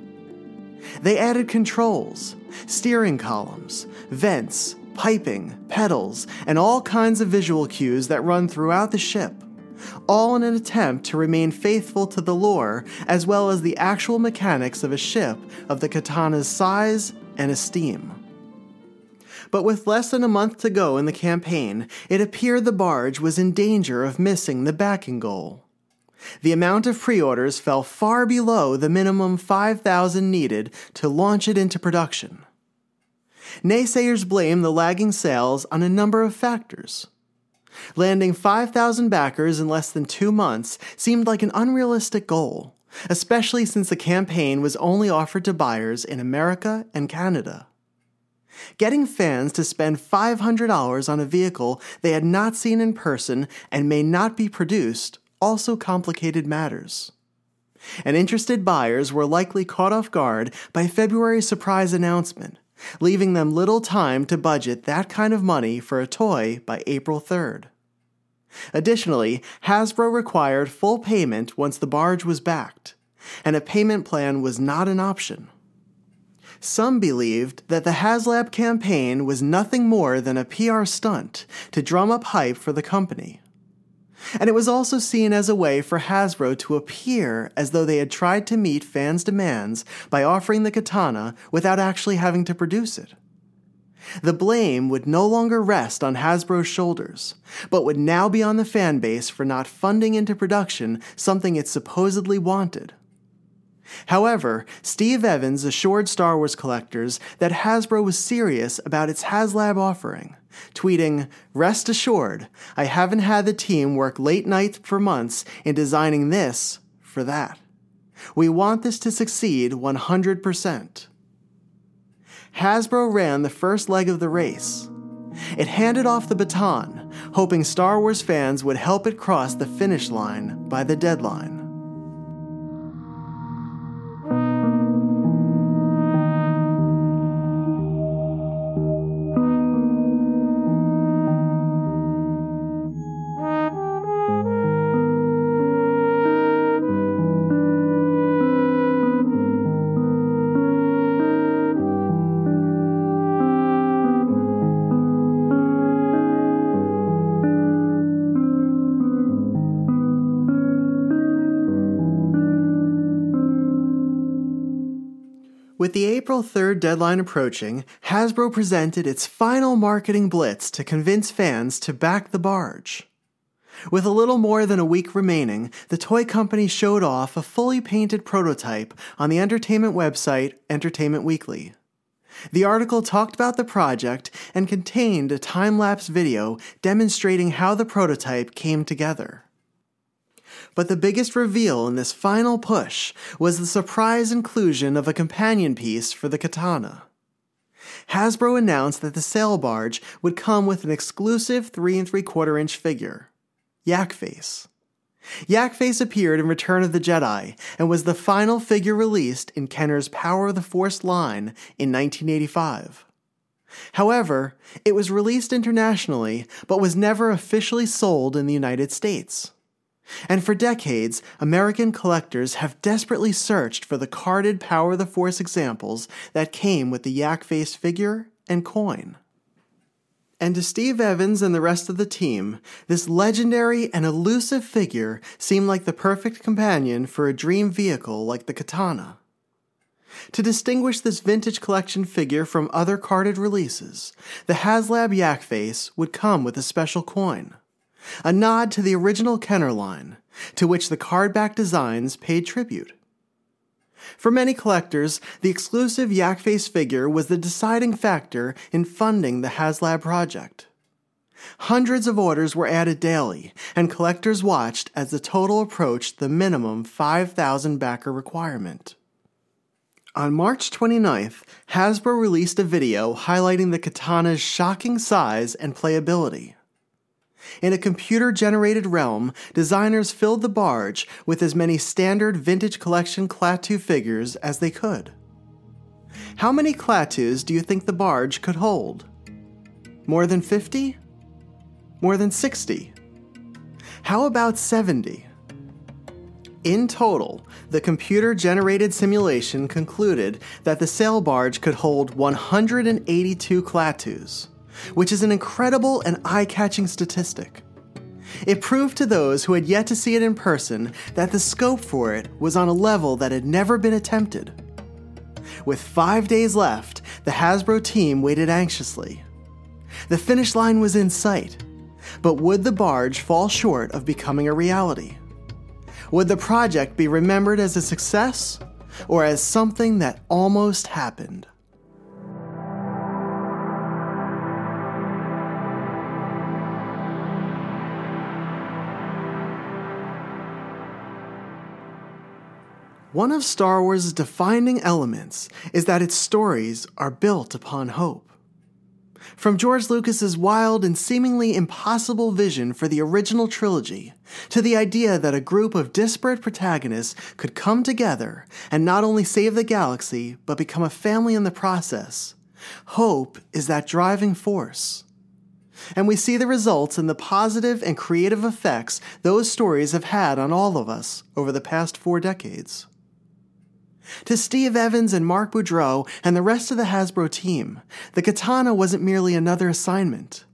They added controls, steering columns, vents, piping, pedals, and all kinds of visual cues that run throughout the ship, all in an attempt to remain faithful to the lore as well as the actual mechanics of a ship of the Katana's size and esteem. But with less than a month to go in the campaign, it appeared the barge was in danger of missing the backing goal. The amount of pre-orders fell far below the minimum five thousand needed to launch it into production. Naysayers blame the lagging sales on a number of factors. Landing five thousand backers in less than two months seemed like an unrealistic goal, especially since the campaign was only offered to buyers in America and Canada. Getting fans to spend five hundred dollars on a vehicle they had not seen in person and may not be produced also complicated matters. And interested buyers were likely caught off guard by February's surprise announcement, leaving them little time to budget that kind of money for a toy by April third. Additionally, Hasbro required full payment once the barge was backed, and a payment plan was not an option. Some believed that the HasLab campaign was nothing more than a P R stunt to drum up hype for the company, and it was also seen as a way for Hasbro to appear as though they had tried to meet fans' demands by offering the Katana without actually having to produce it. The blame would no longer rest on Hasbro's shoulders, but would now be on the fan base for not funding into production something it supposedly wanted. However, Steve Evans assured Star Wars collectors that Hasbro was serious about its HasLab offering, tweeting, "Rest assured, I haven't had the team work late nights for months in designing this for that. We want this to succeed one hundred percent. Hasbro ran the first leg of the race. It handed off the baton, hoping Star Wars fans would help it cross the finish line by the deadline. With the April third deadline approaching, Hasbro presented its final marketing blitz to convince fans to back the barge. With a little more than a week remaining, the toy company showed off a fully painted prototype on the entertainment website Entertainment Weekly. The article talked about the project and contained a time-lapse video demonstrating how the prototype came together. But the biggest reveal in this final push was the surprise inclusion of a companion piece for the Katana. Hasbro announced that the sail barge would come with an exclusive three and three quarter inch figure, Yak Face. Yak Face appeared in Return of the Jedi and was the final figure released in Kenner's Power of the Force line in nineteen eighty-five. However, it was released internationally but was never officially sold in the United States. And for decades, American collectors have desperately searched for the carded Power of the Force examples that came with the Yak Face figure and coin. And to Steve Evans and the rest of the team, this legendary and elusive figure seemed like the perfect companion for a dream vehicle like the Katana. To distinguish this vintage collection figure from other carded releases, the HasLab Yak Face would come with a special coin, a nod to the original Kenner line, to which the cardback designs paid tribute. For many collectors, the exclusive Yak Face figure was the deciding factor in funding the HasLab project. Hundreds of orders were added daily, and collectors watched as the total approached the minimum five thousand backer requirement. On March twenty-ninth, Hasbro released a video highlighting the Katana's shocking size and playability. In a computer-generated realm, designers filled the barge with as many standard vintage collection Klaatu figures as they could. How many Klaatus do you think the barge could hold? More than fifty? More than sixty? How about seventy? In total, the computer-generated simulation concluded that the sail barge could hold one hundred eighty-two Klaatus, which is an incredible and eye-catching statistic. It proved to those who had yet to see it in person that the scope for it was on a level that had never been attempted. With five days left, the Hasbro team waited anxiously. The finish line was in sight, but would the barge fall short of becoming a reality? Would the project be remembered as a success, or as something that almost happened? One of Star Wars' defining elements is that its stories are built upon hope. From George Lucas's wild and seemingly impossible vision for the original trilogy, to the idea that a group of disparate protagonists could come together and not only save the galaxy, but become a family in the process, hope is that driving force. And we see the results in the positive and creative effects those stories have had on all of us over the past four decades. To Steve Evans and Mark Boudreaux and the rest of the Hasbro team, the Katana wasn't merely another assignment.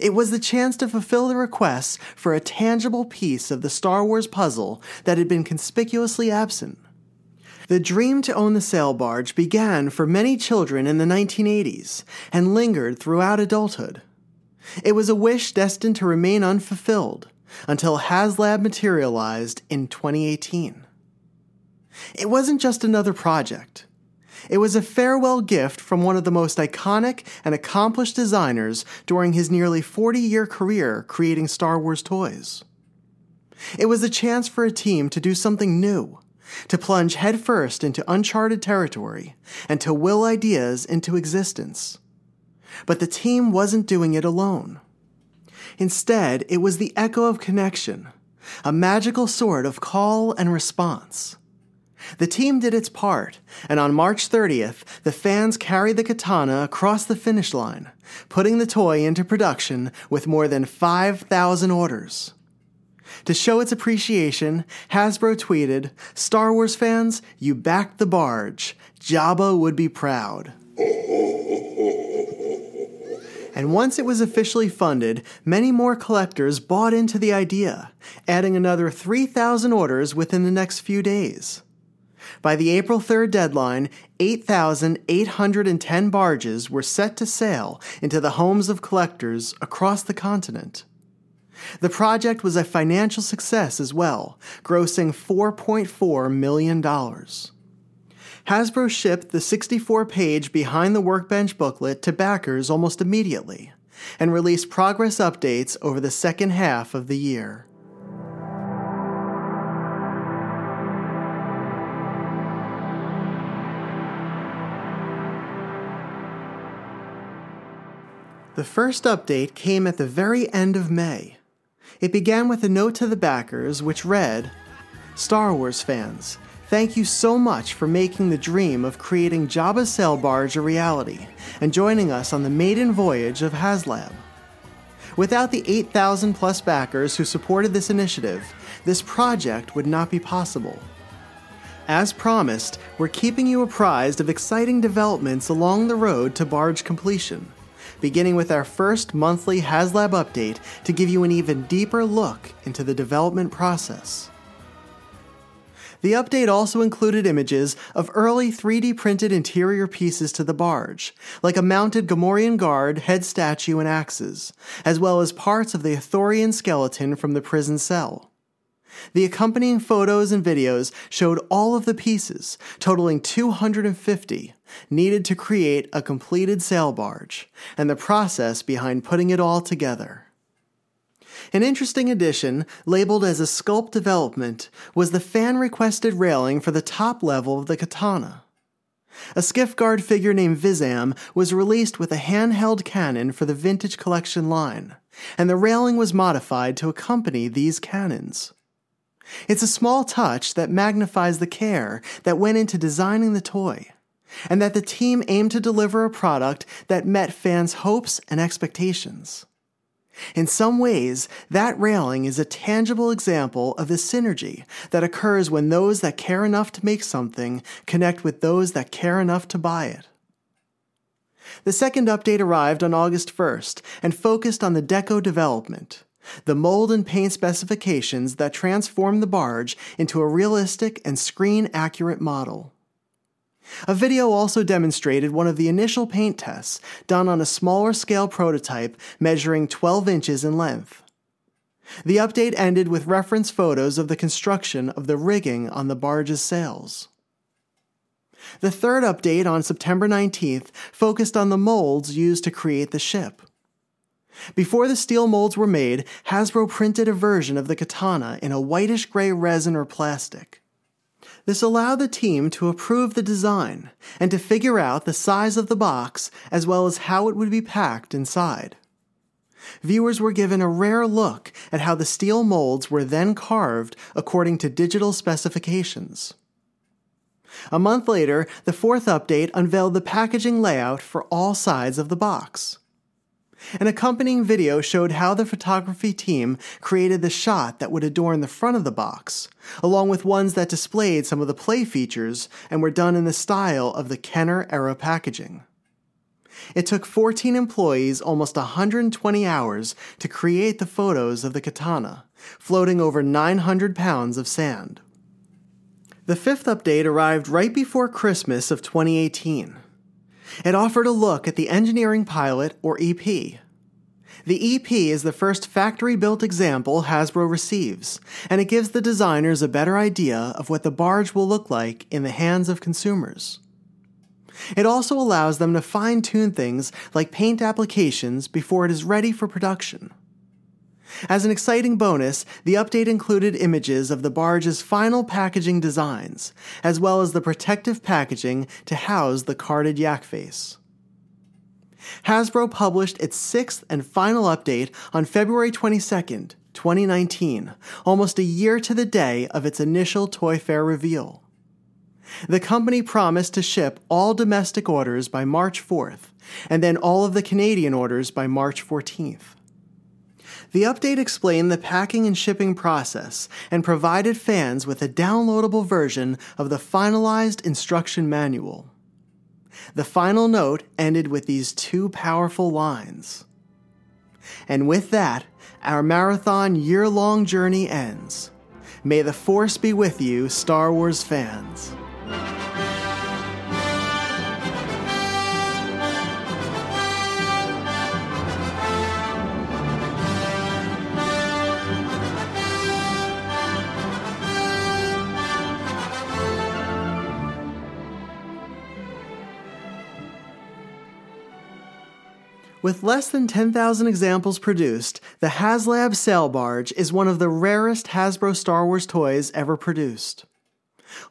It was the chance to fulfill the request for a tangible piece of the Star Wars puzzle that had been conspicuously absent. The dream to own the sail barge began for many children in the nineteen eighties and lingered throughout adulthood. It was a wish destined to remain unfulfilled until HasLab materialized in twenty eighteen. It wasn't just another project. It was a farewell gift from one of the most iconic and accomplished designers during his nearly forty-year career creating Star Wars toys. It was a chance for a team to do something new, to plunge headfirst into uncharted territory, and to will ideas into existence. But the team wasn't doing it alone. Instead, it was the echo of connection, a magical sort of call and response. The team did its part, and on March thirtieth, the fans carried the Katana across the finish line, putting the toy into production with more than five thousand orders. To show its appreciation, Hasbro tweeted, "Star Wars fans, you backed the barge. Jabba would be proud." And once it was officially funded, many more collectors bought into the idea, adding another three thousand orders within the next few days. By the April third deadline, eight thousand eight hundred ten barges were set to sail into the homes of collectors across the continent. The project was a financial success as well, grossing four point four million dollars. Hasbro shipped the sixty-four page Behind the Workbench booklet to backers almost immediately, and released progress updates over the second half of the year. The first update came at the very end of May. It began with a note to the backers which read, "Star Wars fans, thank you so much for making the dream of creating Jabba's Sail Barge a reality and joining us on the maiden voyage of HasLab. Without the eight thousand plus backers who supported this initiative, this project would not be possible. As promised, we're keeping you apprised of exciting developments along the road to barge completion, beginning with our first monthly HasLab update to give you an even deeper look into the development process." The update also included images of early three D printed interior pieces to the barge, like a mounted Gamorrean guard, head statue, and axes, as well as parts of the Ithorian skeleton from the prison cell. The accompanying photos and videos showed all of the pieces, totaling two hundred fifty, needed to create a completed sail barge, and the process behind putting it all together. An interesting addition, labeled as a sculpt development, was the fan-requested railing for the top level of the Katana. A skiff guard figure named Vizam was released with a handheld cannon for the Vintage Collection line, and the railing was modified to accompany these cannons. It's a small touch that magnifies the care that went into designing the toy, and that the team aimed to deliver a product that met fans' hopes and expectations. In some ways, that railing is a tangible example of the synergy that occurs when those that care enough to make something connect with those that care enough to buy it. The second update arrived on August first and focused on the deco development, the mold and paint specifications that transform the barge into a realistic and screen-accurate model. A video also demonstrated one of the initial paint tests done on a smaller-scale prototype measuring twelve inches in length. The update ended with reference photos of the construction of the rigging on the barge's sails. The third update on September nineteenth focused on the molds used to create the ship. Before the steel molds were made, Hasbro printed a version of the Katana in a whitish-gray resin or plastic. This allowed the team to approve the design and to figure out the size of the box as well as how it would be packed inside. Viewers were given a rare look at how the steel molds were then carved according to digital specifications. A month later, the fourth update unveiled the packaging layout for all sides of the box. An accompanying video showed how the photography team created the shot that would adorn the front of the box, along with ones that displayed some of the play features and were done in the style of the Kenner era packaging. It took fourteen employees almost one hundred twenty hours to create the photos of the Katana, floating over nine hundred pounds of sand. The fifth update arrived right before Christmas of twenty eighteen. It offered a look at the Engineering Pilot, or E P. The E P is the first factory-built example Hasbro receives, and it gives the designers a better idea of what the barge will look like in the hands of consumers. It also allows them to fine-tune things like paint applications before it is ready for production. As an exciting bonus, the update included images of the barge's final packaging designs, as well as the protective packaging to house the carded Yak Face. Hasbro published its sixth and final update on February twenty-second, twenty nineteen, almost a year to the day of its initial Toy Fair reveal. The company promised to ship all domestic orders by March fourth, and then all of the Canadian orders by March fourteenth. The update explained the packing and shipping process and provided fans with a downloadable version of the finalized instruction manual. The final note ended with these two powerful lines. And with that, our marathon year-long journey ends. May the Force be with you, Star Wars fans. With less than ten thousand examples produced, the HasLab Sail Barge is one of the rarest Hasbro Star Wars toys ever produced.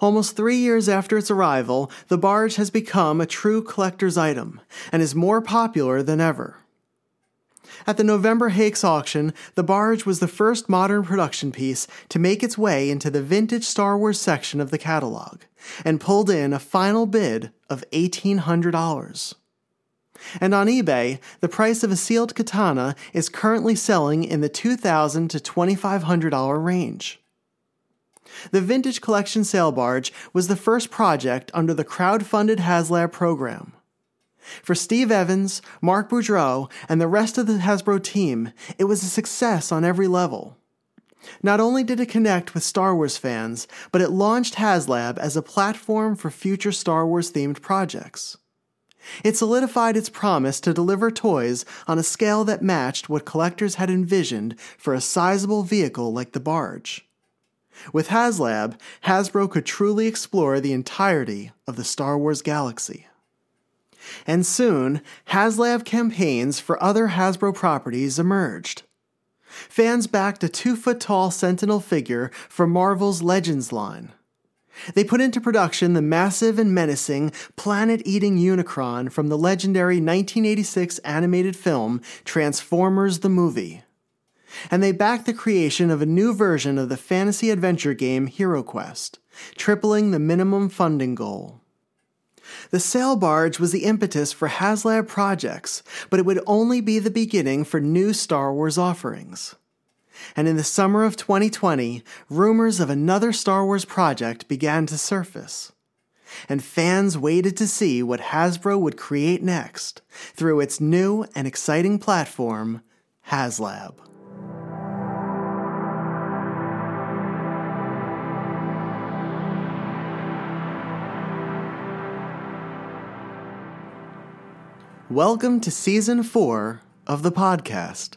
Almost three years after its arrival, the barge has become a true collector's item and is more popular than ever. At the November Hakes auction, the barge was the first modern production piece to make its way into the vintage Star Wars section of the catalog and pulled in a final bid of eighteen hundred dollars. And on eBay, the price of a sealed Katana is currently selling in the two thousand dollars to twenty-five hundred dollars range. The Vintage Collection Sail Barge was the first project under the crowd-funded HasLab program. For Steve Evans, Mark Boudreaux, and the rest of the Hasbro team, it was a success on every level. Not only did it connect with Star Wars fans, but it launched HasLab as a platform for future Star Wars-themed projects. It solidified its promise to deliver toys on a scale that matched what collectors had envisioned for a sizable vehicle like the barge. With HasLab, Hasbro could truly explore the entirety of the Star Wars galaxy. And soon, HasLab campaigns for other Hasbro properties emerged. Fans backed a two-foot-tall Sentinel figure from Marvel's Legends line. They put into production the massive and menacing planet-eating Unicron from the legendary nineteen eighty-six animated film Transformers the Movie. And they backed the creation of a new version of the fantasy adventure game HeroQuest, tripling the minimum funding goal. The sail barge was the impetus for HasLab projects, but it would only be the beginning for new Star Wars offerings. And in the summer of twenty twenty, rumors of another Star Wars project began to surface. And fans waited to see what Hasbro would create next through its new and exciting platform, HasLab. Welcome to Season four of the podcast.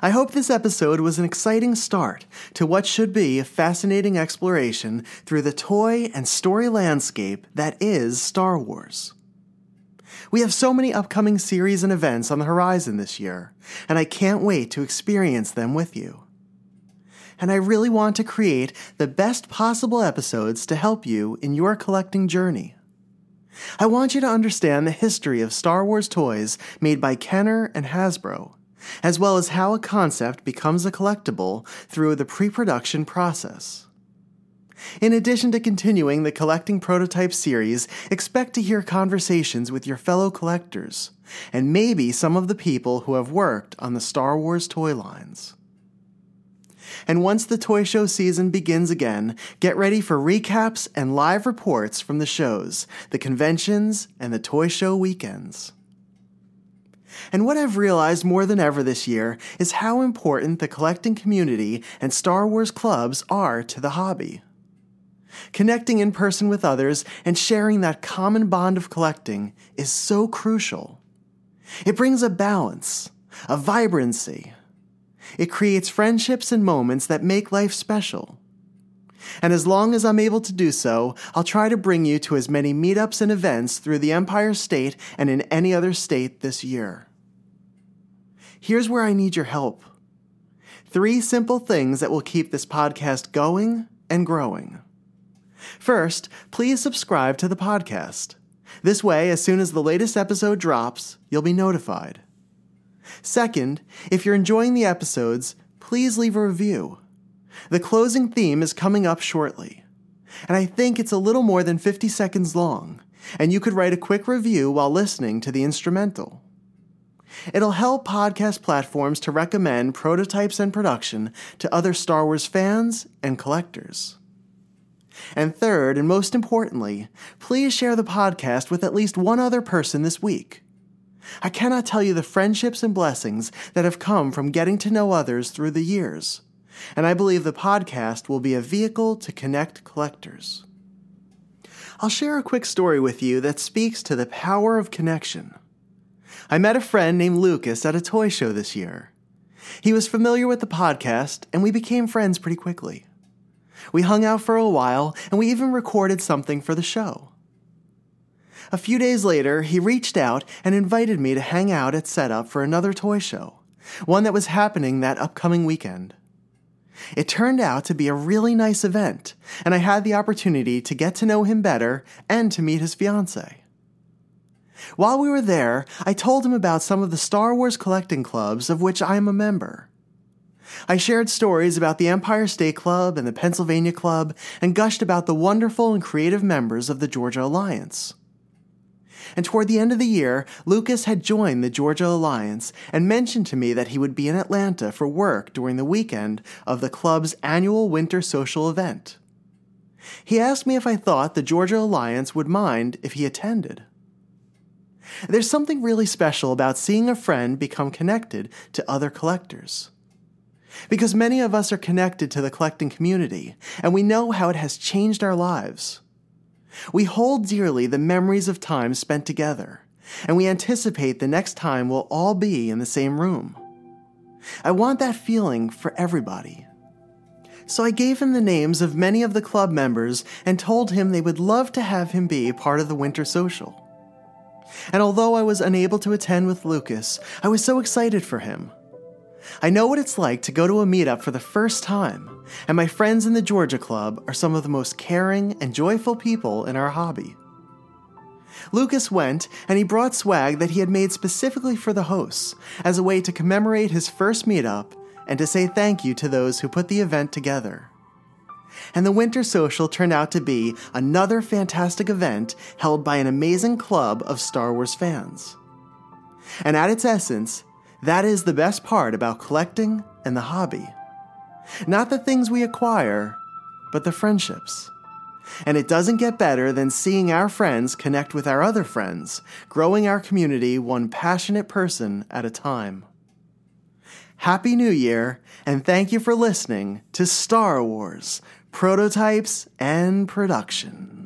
I hope this episode was an exciting start to what should be a fascinating exploration through the toy and story landscape that is Star Wars. We have so many upcoming series and events on the horizon this year, and I can't wait to experience them with you. And I really want to create the best possible episodes to help you in your collecting journey. I want you to understand the history of Star Wars toys made by Kenner and Hasbro, as well as how a concept becomes a collectible through the pre-production process. In addition to continuing the Collecting Prototype series, expect to hear conversations with your fellow collectors, and maybe some of the people who have worked on the Star Wars toy lines. And once the toy show season begins again, get ready for recaps and live reports from the shows, the conventions, and the toy show weekends. And what I've realized more than ever this year is how important the collecting community and Star Wars clubs are to the hobby. Connecting in person with others and sharing that common bond of collecting is so crucial. It brings a balance, a vibrancy. It creates friendships and moments that make life special. And as long as I'm able to do so, I'll try to bring you to as many meetups and events through the Empire State and in any other state this year. Here's where I need your help. Three simple things that will keep this podcast going and growing. First, please subscribe to the podcast. This way, as soon as the latest episode drops, you'll be notified. Second, if you're enjoying the episodes, please leave a review. The closing theme is coming up shortly, and I think it's a little more than fifty seconds long, and you could write a quick review while listening to the instrumental. It'll help podcast platforms to recommend prototypes and production to other Star Wars fans and collectors. And third, and most importantly, please share the podcast with at least one other person this week. I cannot tell you the friendships and blessings that have come from getting to know others through the years, and I believe the podcast will be a vehicle to connect collectors. I'll share a quick story with you that speaks to the power of connection. I met a friend named Lucas at a toy show this year. He was familiar with the podcast, and we became friends pretty quickly. We hung out for a while, and we even recorded something for the show. A few days later, he reached out and invited me to hang out at setup for another toy show, one that was happening that upcoming weekend. It turned out to be a really nice event, and I had the opportunity to get to know him better and to meet his fiancée. While we were there, I told him about some of the Star Wars collecting clubs of which I am a member. I shared stories about the Empire State Club and the Pennsylvania Club and gushed about the wonderful and creative members of the Georgia Alliance. And toward the end of the year, Lucas had joined the Georgia Alliance and mentioned to me that he would be in Atlanta for work during the weekend of the club's annual winter social event. He asked me if I thought the Georgia Alliance would mind if he attended. There's something really special about seeing a friend become connected to other collectors. Because many of us are connected to the collecting community, and we know how it has changed our lives. We hold dearly the memories of time spent together, and we anticipate the next time we'll all be in the same room. I want that feeling for everybody. So I gave him the names of many of the club members and told him they would love to have him be part of the winter social. And although I was unable to attend with Lucas, I was so excited for him. I know what it's like to go to a meetup for the first time, and my friends in the Georgia Club are some of the most caring and joyful people in our hobby. Lucas went, and he brought swag that he had made specifically for the hosts as a way to commemorate his first meetup and to say thank you to those who put the event together. And the Winter Social turned out to be another fantastic event held by an amazing club of Star Wars fans. And at its essence, that is the best part about collecting and the hobby. Not the things we acquire, but the friendships. And it doesn't get better than seeing our friends connect with our other friends, growing our community one passionate person at a time. Happy New Year, and thank you for listening to Star Wars, Prototypes and Production.